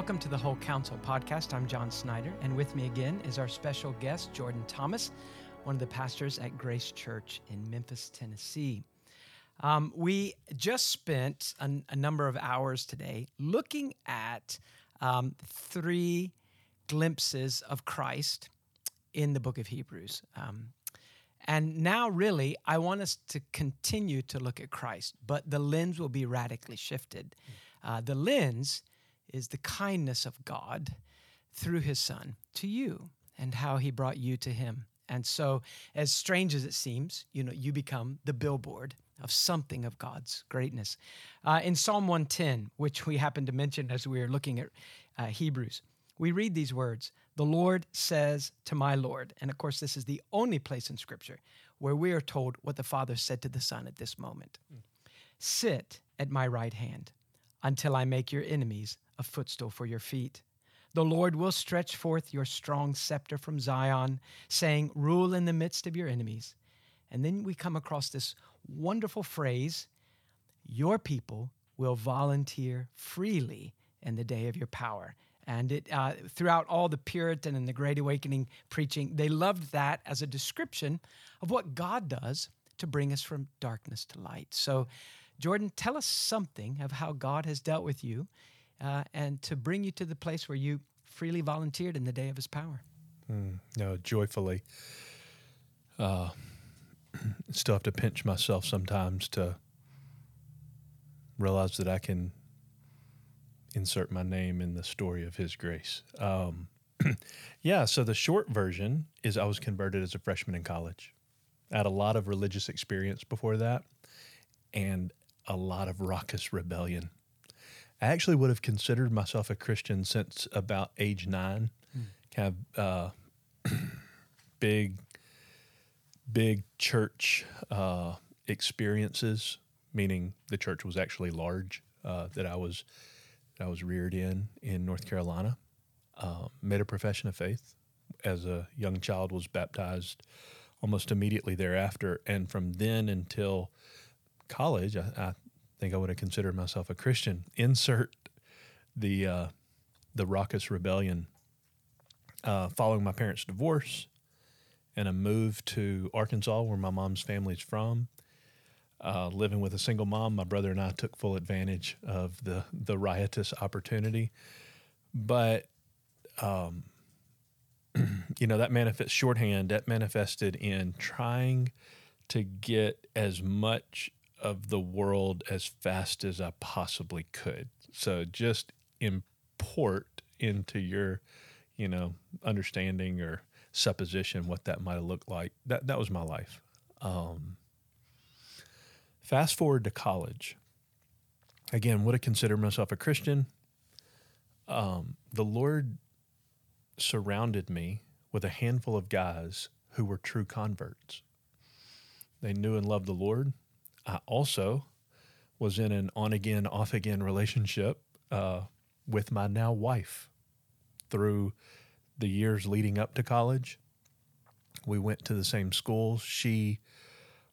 Welcome to the Whole Council podcast. I'm John Snyder, and with me again is our special guest, Jordan Thomas, one of the pastors at Grace Church in Memphis, Tennessee. We just spent a number of hours today looking at three glimpses of Christ in the book of Hebrews. And now really, I want us to continue to look at Christ, but the lens will be radically shifted. The lens is the kindness of God through his son to you and how he brought you to him. And so, as strange as it seems, you become the billboard of something of God's greatness. In Psalm 110, which we happened to mention as we were looking at Hebrews, we read these words, "The Lord says to my Lord," and of course, this is the only place in Scripture where we are told what the Father said to the Son at this moment. "Sit at my right hand until I make your enemies a footstool for your feet. The Lord will stretch forth your strong scepter from Zion, saying, 'Rule in the midst of your enemies.'" And then we come across this wonderful phrase, "Your people will volunteer freely in the day of your power." And it throughout all the Puritan and the Great Awakening preaching, they loved that as a description of what God does to bring us from darkness to light. So, Jordan, tell us something of how God has dealt with you and to bring you to the place where you freely volunteered in the day of his power. No, joyfully. Still have to pinch myself sometimes to realize that I can insert my name in the story of his grace. So the short version is I was converted as a freshman in college. I had a lot of religious experience before that and a lot of raucous rebellion. I actually would have considered myself a Christian since about age 9. Kind of big church experiences, meaning the church was actually large that I was reared in North Carolina. Made a profession of faith as a young child, was baptized almost immediately thereafter, and from then until college, I think I would have considered myself a Christian. Insert the raucous rebellion. Following my parents' divorce and a move to Arkansas, where my mom's family's from, living with a single mom, my brother and I took full advantage of the riotous opportunity. But, that manifested in trying to get as much of the world as fast as I possibly could. So just import into your, understanding or supposition what that might have looked like. That was my life. Fast forward to college. Again, would have considered myself a Christian. The Lord surrounded me with a handful of guys who were true converts. They knew and loved the Lord. I also was in an on-again, off-again relationship with my now wife through the years leading up to college. We went to the same school. She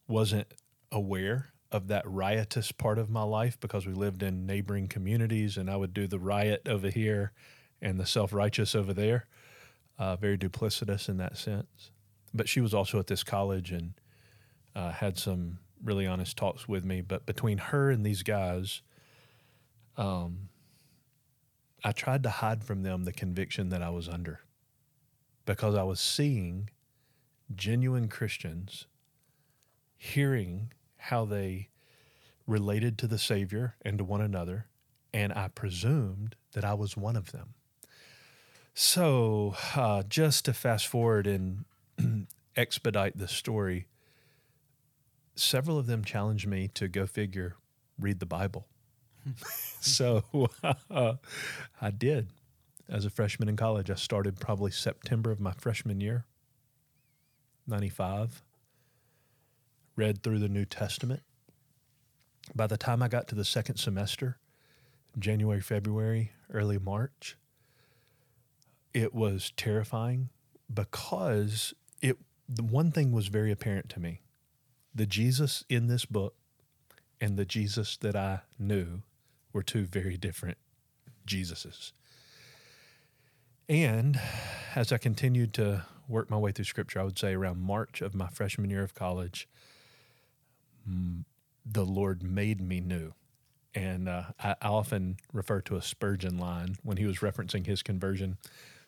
wasn't aware of that riotous part of my life because we lived in neighboring communities, and I would do the riot over here and the self-righteous over there. Very duplicitous in that sense. But she was also at this college and had some really honest talks with me. But between her and these guys, I tried to hide from them the conviction that I was under, because I was seeing genuine Christians, hearing how they related to the Savior and to one another, and I presumed that I was one of them. So just to fast forward and expedite the story, several of them challenged me to go figure, read the Bible. So I did. As a freshman in college, I started probably September of my freshman year, 95. Read through the New Testament. By the time I got to the second semester, January, February, early March, it was terrifying because the one thing was very apparent to me. The Jesus in this book and the Jesus that I knew were two very different Jesuses. And as I continued to work my way through Scripture, I would say around March of my freshman year of college, the Lord made me new. And I often refer to a Spurgeon line when he was referencing his conversion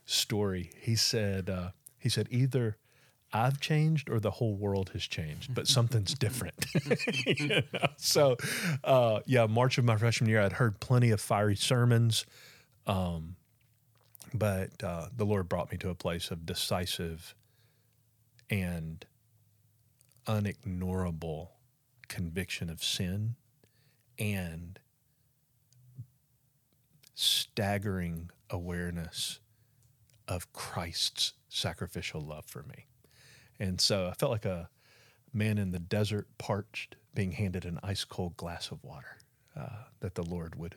story. He said, either I've changed or the whole world has changed, but something's different. You know? So, March of my freshman year, I'd heard plenty of fiery sermons, but the Lord brought me to a place of decisive and unignorable conviction of sin and staggering awareness of Christ's sacrificial love for me. And so I felt like a man in the desert, parched, being handed an ice-cold glass of water that the Lord would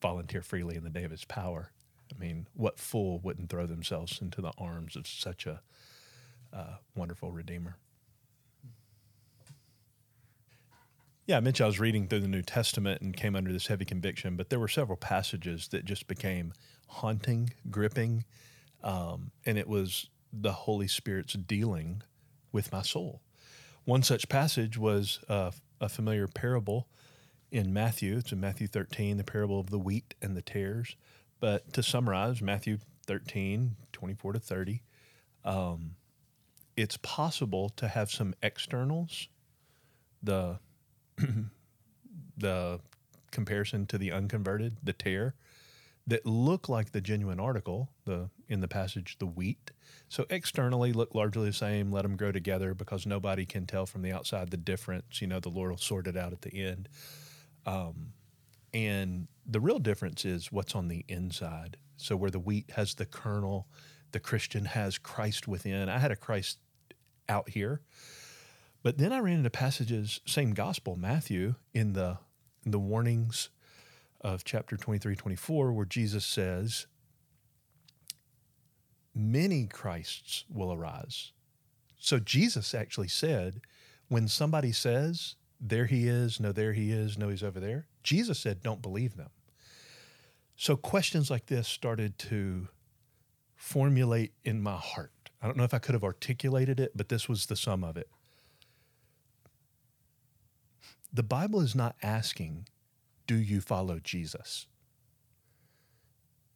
volunteer freely in the day of his power. I mean, what fool wouldn't throw themselves into the arms of such a wonderful Redeemer? Yeah, I mentioned I was reading through the New Testament and came under this heavy conviction, but there were several passages that just became haunting, gripping, and it was the Holy Spirit's dealing with my soul. One such passage was a familiar parable in Matthew. It's in Matthew 13, the parable of the wheat and the tares. But to summarize, Matthew 13, 24-30, it's possible to have some externals, the comparison to the unconverted, the tare, that look like the genuine article, in the passage, the wheat. So externally look largely the same, let them grow together because nobody can tell from the outside the difference. You know, the Lord will sort it out at the end. And the real difference is what's on the inside. So where the wheat has the kernel, the Christian has Christ within. I had a Christ out here. But then I ran into passages, same gospel, Matthew, in the warnings of chapter 23, 24, where Jesus says, many Christs will arise. So Jesus actually said, when somebody says, there he is, no, he's over there, Jesus said, don't believe them. So questions like this started to formulate in my heart. I don't know if I could have articulated it, but this was the sum of it. The Bible is not asking, do you follow Jesus?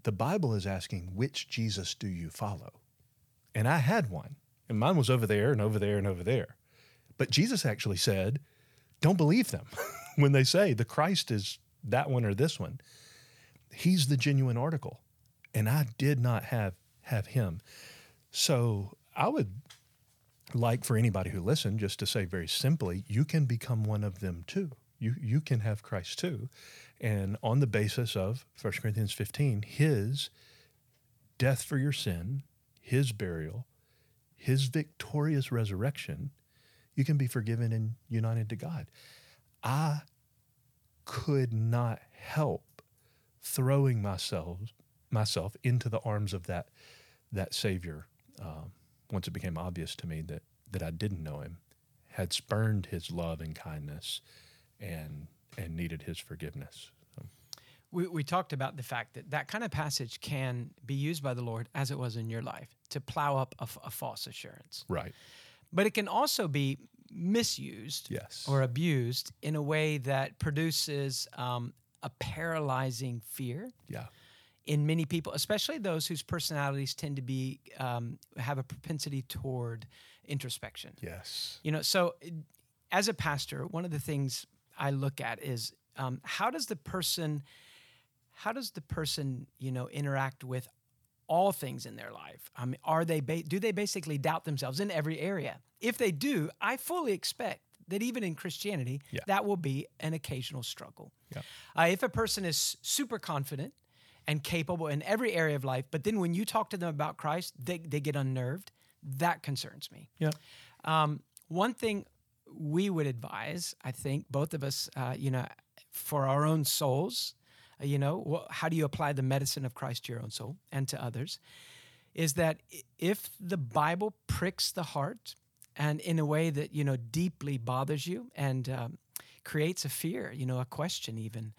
The Bible is asking, which Jesus do you follow? And I had one, and mine was over there and over there and over there. But Jesus actually said, don't believe them when they say the Christ is that one or this one. He's the genuine article, and I did not have him. So I would like for anybody who listened, just to say very simply, you can become one of them too. You can have Christ too. And on the basis of 1 Corinthians 15, his death for your sin, his burial, his victorious resurrection, you can be forgiven and united to God. I could not help throwing myself into the arms of that Savior, once it became obvious to me that I didn't know him, had spurned his love and kindness and needed his forgiveness. So. We talked about the fact that kind of passage can be used by the Lord, as it was in your life, to plow up a false assurance. Right. But it can also be misused, yes, or abused in a way that produces a paralyzing fear. Yeah. In many people, especially those whose personalities tend to be have a propensity toward introspection. Yes. You know, so as a pastor, one of the things I look at is how does the person, you know, interact with all things in their life? I mean, do they basically doubt themselves in every area? If they do, I fully expect that even in Christianity, yeah, that will be an occasional struggle. Yeah. If a person is super confident and capable in every area of life, but then when you talk to them about Christ, they get unnerved. That concerns me. Yeah. One thing we would advise, I think, both of us, for our own souls, how do you apply the medicine of Christ to your own soul and to others, is that if the Bible pricks the heart and in a way that, you know, deeply bothers you and creates a fear, you know, a question even,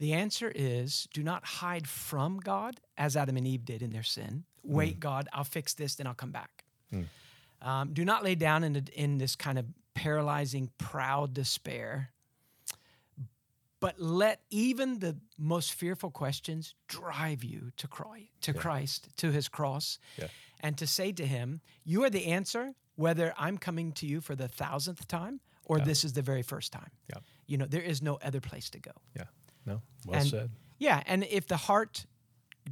The answer is do not hide from God as Adam and Eve did in their sin. Wait, God, I'll fix this, then I'll come back. Do not lay down in this kind of paralyzing, proud despair, but let even the most fearful questions drive you to Christ, to his cross, and to say to him, you are the answer, whether I'm coming to you for the 1,000th time or this is the very first time. Yeah. You know, there is no other place to go. Yeah. No. Well said. Yeah. And if the heart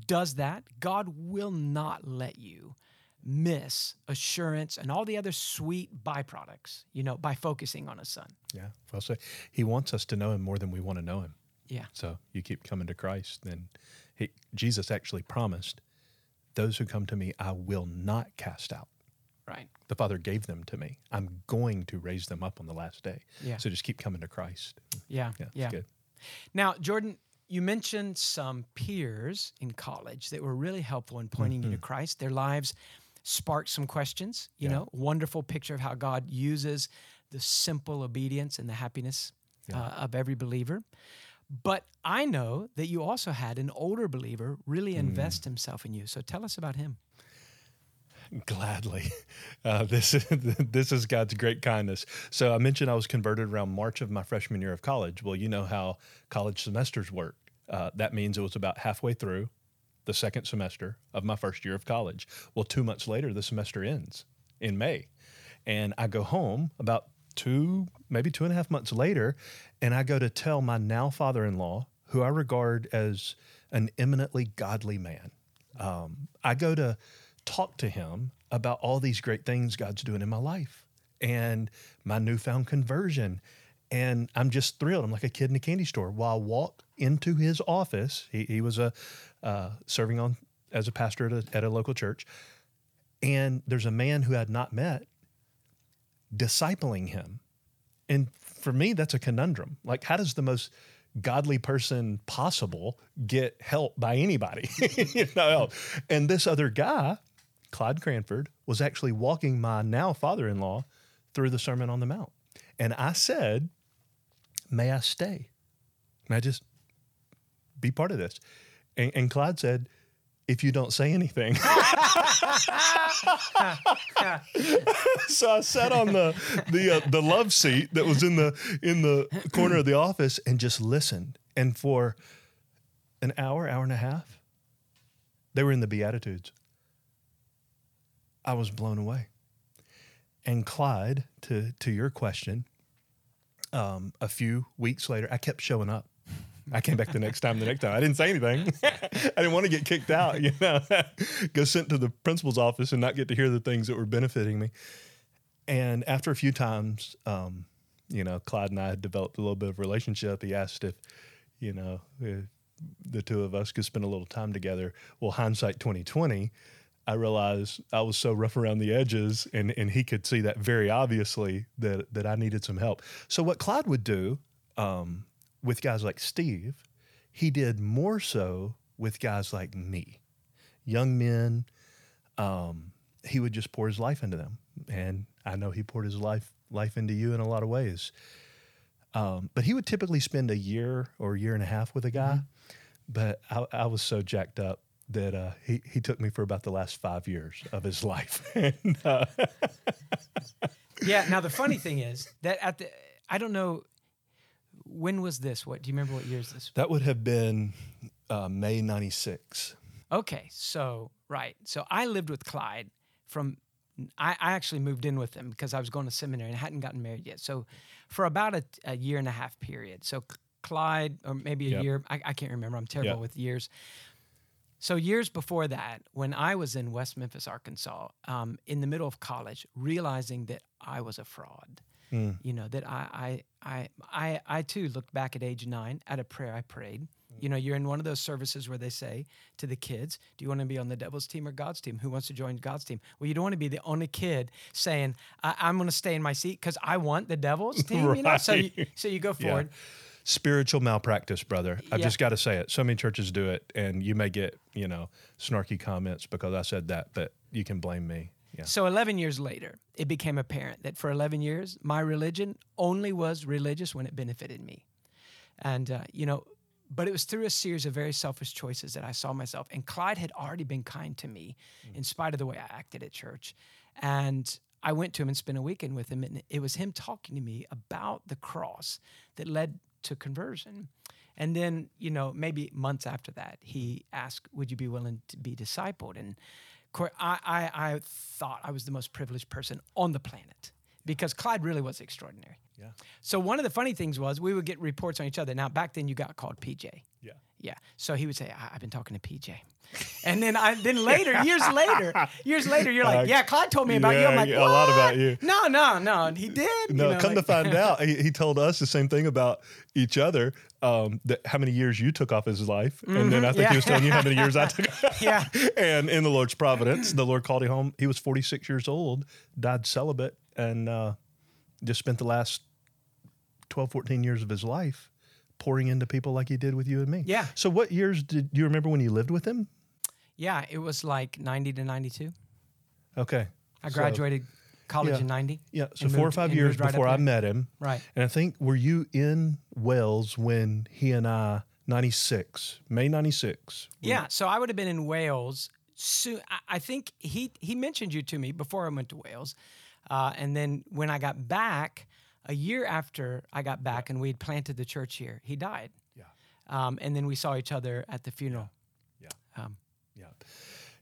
does that, God will not let you miss assurance and all the other sweet byproducts, you know, by focusing on his son. Yeah. Well said. He wants us to know him more than we want to know him. Yeah. So you keep coming to Christ. Then Jesus actually promised, those who come to me, I will not cast out. Right. The Father gave them to me. I'm going to raise them up on the last day. Yeah. So just keep coming to Christ. Yeah. Yeah. That's good. Now, Jordan, you mentioned some peers in college that were really helpful in pointing you to Christ. Their lives sparked some questions, you know, wonderful picture of how God uses the simple obedience and the happiness of every believer. But I know that you also had an older believer really invest himself in you. So tell us about him. Gladly. This is God's great kindness. So I mentioned I was converted around March of my freshman year of college. Well, you know how college semesters work. That means it was about halfway through the second semester of my first year of college. Well, 2 months later, the semester ends in May. And I go home about two and a half months later, and I go to tell my now father-in-law, who I regard as an eminently godly man. I go to talk to him about all these great things God's doing in my life and my newfound conversion. And I'm just thrilled. I'm like a kid in a candy store. Well, I walk into his office. He was serving as a pastor at a local church. And there's a man who I had not met discipling him. And for me, that's a conundrum. Like, how does the most godly person possible get help by anybody? And this other guy, Clyde Cranford, was actually walking my now father-in-law through the Sermon on the Mount. And I said, may I stay? May I just be part of this? And Clyde said, if you don't say anything. So I sat on the love seat that was in the corner of the office and just listened. And for an hour and a half, they were in the Beatitudes. I was blown away. And Clyde, to your question, a few weeks later, I kept showing up. I came back the next time. I didn't say anything. I didn't want to get kicked out, you know, go sent to the principal's office and not get to hear the things that were benefiting me. And after a few times, you know, Clyde and I had developed a little bit of a relationship. He asked if, you know, if the two of us could spend a little time together. Well, hindsight 2020, I realized I was so rough around the edges, and he could see that very obviously that I needed some help. So what Clyde would do, with guys like Steve, he did more so with guys like me, young men. He would just pour his life into them. And I know he poured his life into you in a lot of ways. But he would typically spend a year or year and a half with a guy. Mm-hmm. But I was so jacked up that he took me for about the last 5 years of his life. Yeah. Now, the funny thing is that I don't know, when was this? Do you remember what year is this? That would have been May 96. Okay, so, right. So I lived with Clyde I actually moved in with him because I was going to seminary and hadn't gotten married yet. So for about a year and a half period. So Clyde, or maybe a year, I can't remember. I'm terrible with years. So years before that, when I was in West Memphis, Arkansas, in the middle of college, realizing that I was a fraud. You know, that I too looked back at age 9 at a prayer I prayed. You know, you're in one of those services where they say to the kids, do you want to be on the devil's team or God's team? Who wants to join God's team? Well, you don't want to be the only kid saying, I'm going to stay in my seat because I want the devil's team. Right. You know? So you go forward. Spiritual malpractice, brother. I've just got to say it. So many churches do it, and you may get, you know, snarky comments because I said that, but you can blame me. Yeah. So 11 years later, it became apparent that for 11 years, my religion only was religious when it benefited me. And, you know, But it was through a series of very selfish choices that I saw myself. And Clyde had already been kind to me in spite of the way I acted at church. And I went to him and spent a weekend with him. And it was him talking to me about the cross that led to conversion. And then, you know, maybe months after that, he asked, would you be willing to be discipled? And I thought I was the most privileged person on the planet because Clyde really was extraordinary. Yeah. So one of the funny things was we would get reports on each other. Now, back then you got called PJ. Yeah. Yeah. So he would say, I've been talking to PJ. And then years later, you're like, yeah, Clyde told me about you. I'm like, what? A lot about you. No. He did. No, you know, to find out, he told us the same thing about each other, that how many years you took off his life. Mm-hmm. And then I think he was telling you how many years I took off. Yeah. And in the Lord's providence, the Lord called him home. He was 46 years old, died celibate, and just spent the last 12, 14 years of his life pouring into people like he did with you and me. Yeah. So what years did you remember when you lived with him? Yeah, it was like 90 to 92. Okay. I graduated college in 90. Yeah, so 4 or 5 years before I met him. Right. And I think, were you in Wales when he and I, May 96? Yeah, so I would have been in Wales soon. I think he mentioned you to me before I went to Wales. And then when I got back, a year after I got back and we'd planted the church here, he died. Yeah. And then we saw each other at the funeral.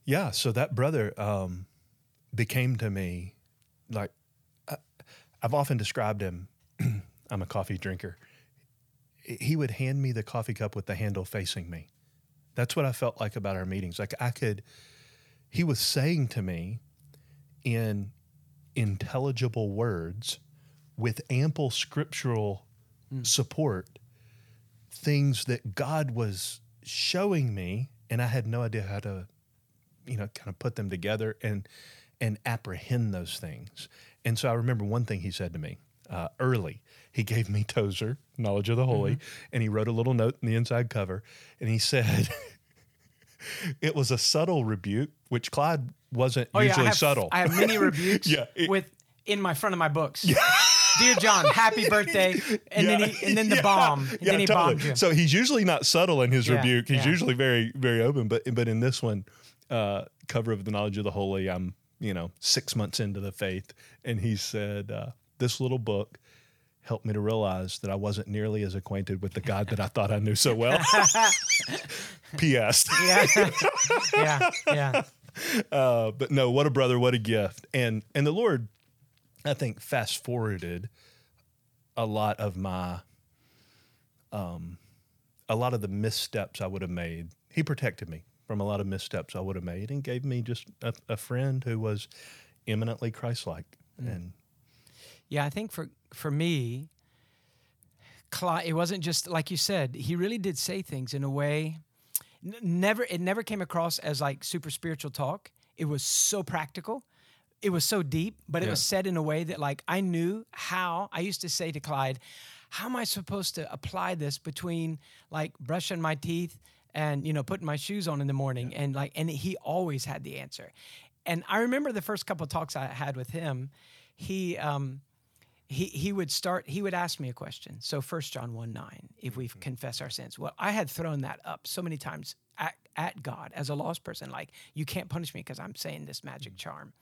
Yeah. So that brother became to me, like, I've often described him, I'm a coffee drinker. He would hand me the coffee cup with the handle facing me. That's what I felt like about our meetings. Like he was saying to me in intelligible words with ample scriptural support, things that God was showing me, and I had no idea how to, kind of put them together and apprehend those things. And so I remember one thing he said to me early. He gave me Tozer, Knowledge of the Holy, and he wrote a little note in the inside cover, and he said, it was a subtle rebuke, which Clyde wasn't usually subtle. I have many rebukes in my front of my books. Yeah. Dear John, happy birthday, and then the bomb, and then he bombed you. So he's usually not subtle in his rebuke. He's usually very, very open. But in this one, cover of the Knowledge of the Holy, I'm 6 months into the faith, and he said, "This little book helped me to realize that I wasn't nearly as acquainted with the God that I thought I knew so well." P.S. But no, what a brother, what a gift, and the Lord, I think, fast forwarded a lot of my, the missteps I would have made. He protected me from a lot of missteps I would have made and gave me just a friend who was eminently Christ-like. And I think for me, Clyde, it wasn't just, like you said, he really did say things in a way, it never came across as like super spiritual talk. It was so practical. It was so deep, but it was said in a way that, like, I knew how. I used to say to Clyde, how am I supposed to apply this between, like, brushing my teeth and, putting my shoes on in the morning? Yeah. And he always had the answer. And I remember the first couple of talks I had with him, he would ask me a question. So First John 1:9, if we confess our sins. Well, I had thrown that up so many times at God as a lost person, like, you can't punish me because I'm saying this magic charm.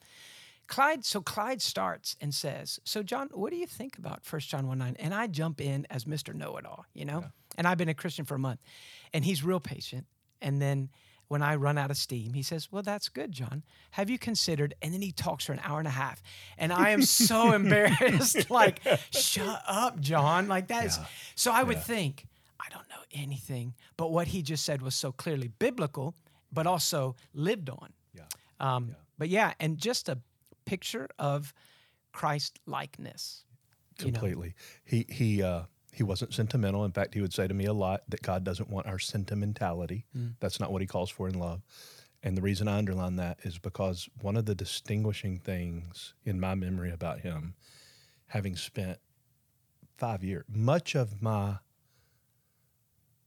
Clyde starts and says, so John, what do you think about 1 John 1:9? And I jump in as Mr. Know-it-all, And I've been a Christian for a month. And he's real patient. And then when I run out of steam, he says, well, that's good, John. Have you considered? And then he talks for an hour and a half. And I am so embarrassed, like, shut up, John. Like, that is... So I would think, I don't know anything. But what he just said was so clearly biblical, but also lived on. Yeah. But and just a picture of Christ likeness. Completely. He wasn't sentimental. In fact, he would say to me a lot that God doesn't want our sentimentality. That's not what he calls for in love. And the reason I underline that is because one of the distinguishing things in my memory about him, having spent 5 years, much of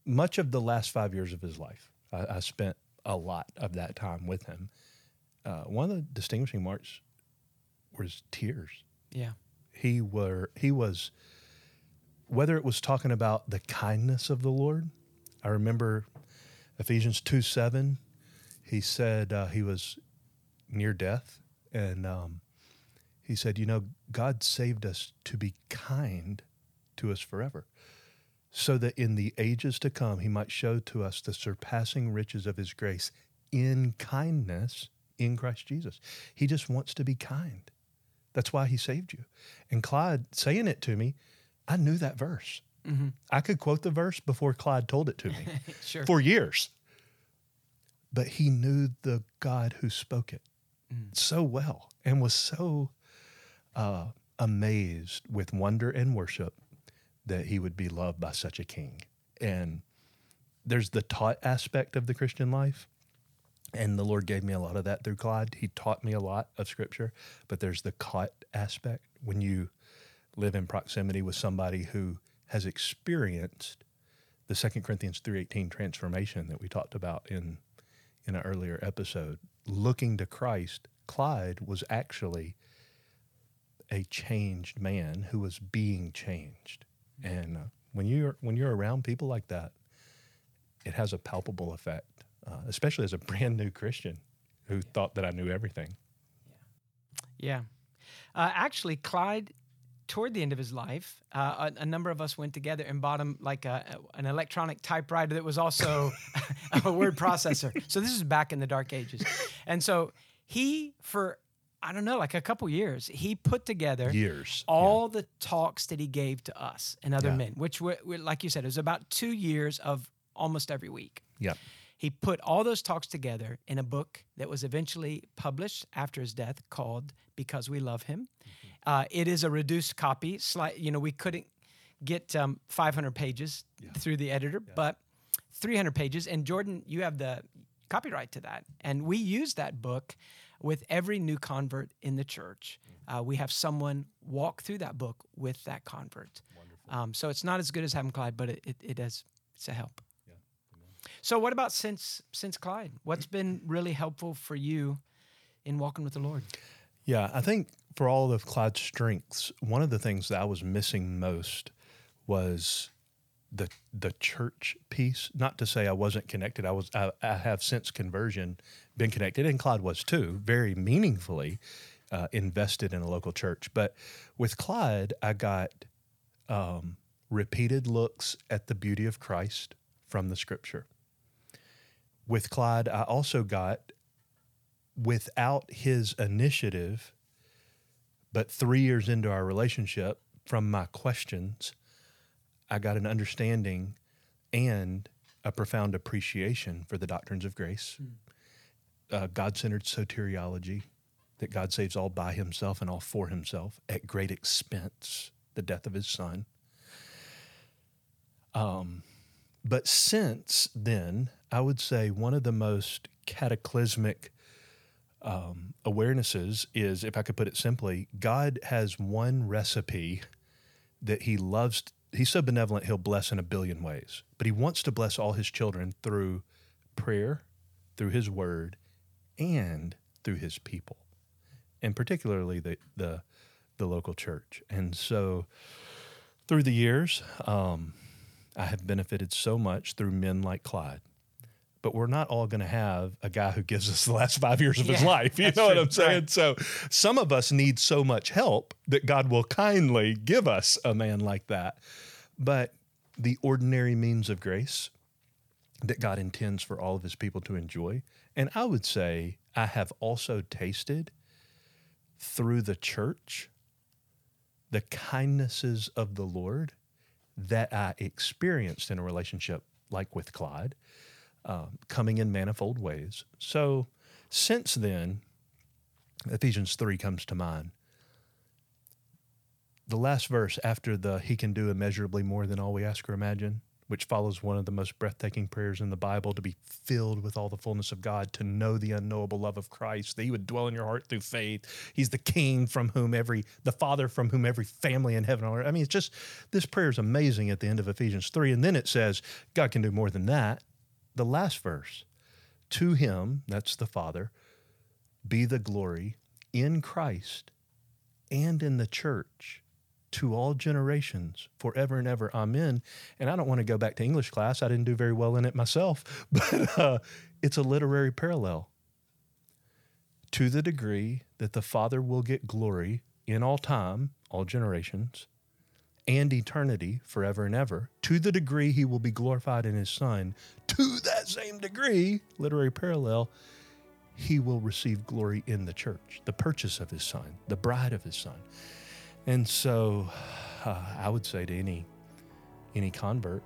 the last 5 years of his life, I spent a lot of that time with him. One of the distinguishing marks was tears. Yeah. He was, whether it was talking about the kindness of the Lord, I remember Ephesians 2:7. He said he was near death, and he said, you know, God saved us to be kind to us forever, so that in the ages to come he might show to us the surpassing riches of his grace in kindness in Christ Jesus. He just wants to be kind. That's why he saved you. And Clyde saying it to me, I knew that verse. Mm-hmm. I could quote the verse before Clyde told it to me sure. for years. But he knew the God who spoke it so well and was so amazed with wonder and worship that he would be loved by such a king. And there's the taught aspect of the Christian life, and the Lord gave me a lot of that through Clyde. He taught me a lot of Scripture, but there's the caught aspect when you live in proximity with somebody who has experienced the 2 Corinthians 3:18 transformation that we talked about in an earlier episode. Looking to Christ, Clyde was actually a changed man who was being changed. And when you're around people like that, it has a palpable effect, especially as a brand new Christian who thought that I knew everything. Yeah. Actually, Clyde, toward the end of his life, a number of us went together and bought him like an electronic typewriter that was also a word processor. So this is back in the dark ages. And so he, for I don't know, like a couple years, he put together all the talks that he gave to us and other men, which were, like you said, it was about 2 years of almost every week. Yeah. He put all those talks together in a book that was eventually published after his death called Because We Love Him. Mm-hmm. It is a reduced copy. We couldn't get 500 pages through the editor, but 300 pages. And Jordan, you have the copyright to that. And we use that book with every new convert in the church. Mm-hmm. We have someone walk through that book with that convert. Wonderful. So it's not as good as having Clyde, but it does. It's a help. So what about since Clyde? What's been really helpful for you in walking with the Lord? Yeah, I think for all of Clyde's strengths, one of the things that I was missing most was the church piece. Not to say I wasn't connected. I have since conversion been connected, and Clyde was too, very meaningfully invested in a local church. But with Clyde, I got repeated looks at the beauty of Christ from the Scripture. With Clyde, I also got, without his initiative, but 3 years into our relationship, from my questions, I got an understanding and a profound appreciation for the doctrines of grace, God-centered soteriology, that God saves all by himself and all for himself at great expense, the death of his son. But since then, I would say one of the most cataclysmic awarenesses is, if I could put it simply, God has one recipe that he loves. He's so benevolent, he'll bless in a billion ways. But he wants to bless all his children through prayer, through his word, and through his people, and particularly the local church. And so through the years, I have benefited so much through men like Clyde. But we're not all going to have a guy who gives us the last 5 years of his life. You know what I'm saying? Right. So some of us need so much help that God will kindly give us a man like that. But the ordinary means of grace that God intends for all of his people to enjoy. And I would say I have also tasted through the church the kindnesses of the Lord that I experienced in a relationship like with Clyde, coming in manifold ways. So since then, Ephesians 3 comes to mind. The last verse after the he can do immeasurably more than all we ask or imagine, which follows one of the most breathtaking prayers in the Bible, to be filled with all the fullness of God, to know the unknowable love of Christ, that he would dwell in your heart through faith. He's the king from whom the father from whom every family in heaven on earth. I mean, it's just, this prayer is amazing at the end of Ephesians 3. And then it says, God can do more than that. The last verse, to him, that's the Father, be the glory in Christ and in the church to all generations, forever and ever. Amen. And I don't want to go back to English class. I didn't do very well in it myself, but it's a literary parallel. To the degree that the Father will get glory in all time, all generations, and eternity, forever and ever, to the degree he will be glorified in his Son, to that same degree, literary parallel, he will receive glory in the church, the purchase of his Son, the bride of his Son. And so I would say to any convert,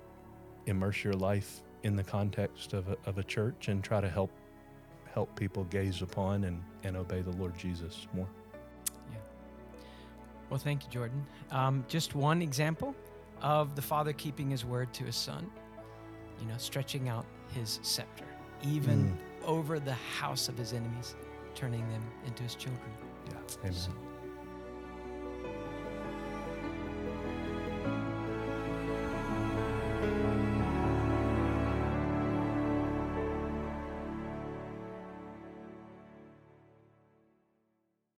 immerse your life in the context of a church and try to help people gaze upon and obey the Lord Jesus more. Yeah. Well, thank you, Jordan. Just one example of the Father keeping his word to his Son, stretching out his scepter, even over the house of his enemies, turning them into his children. Yeah, amen. So,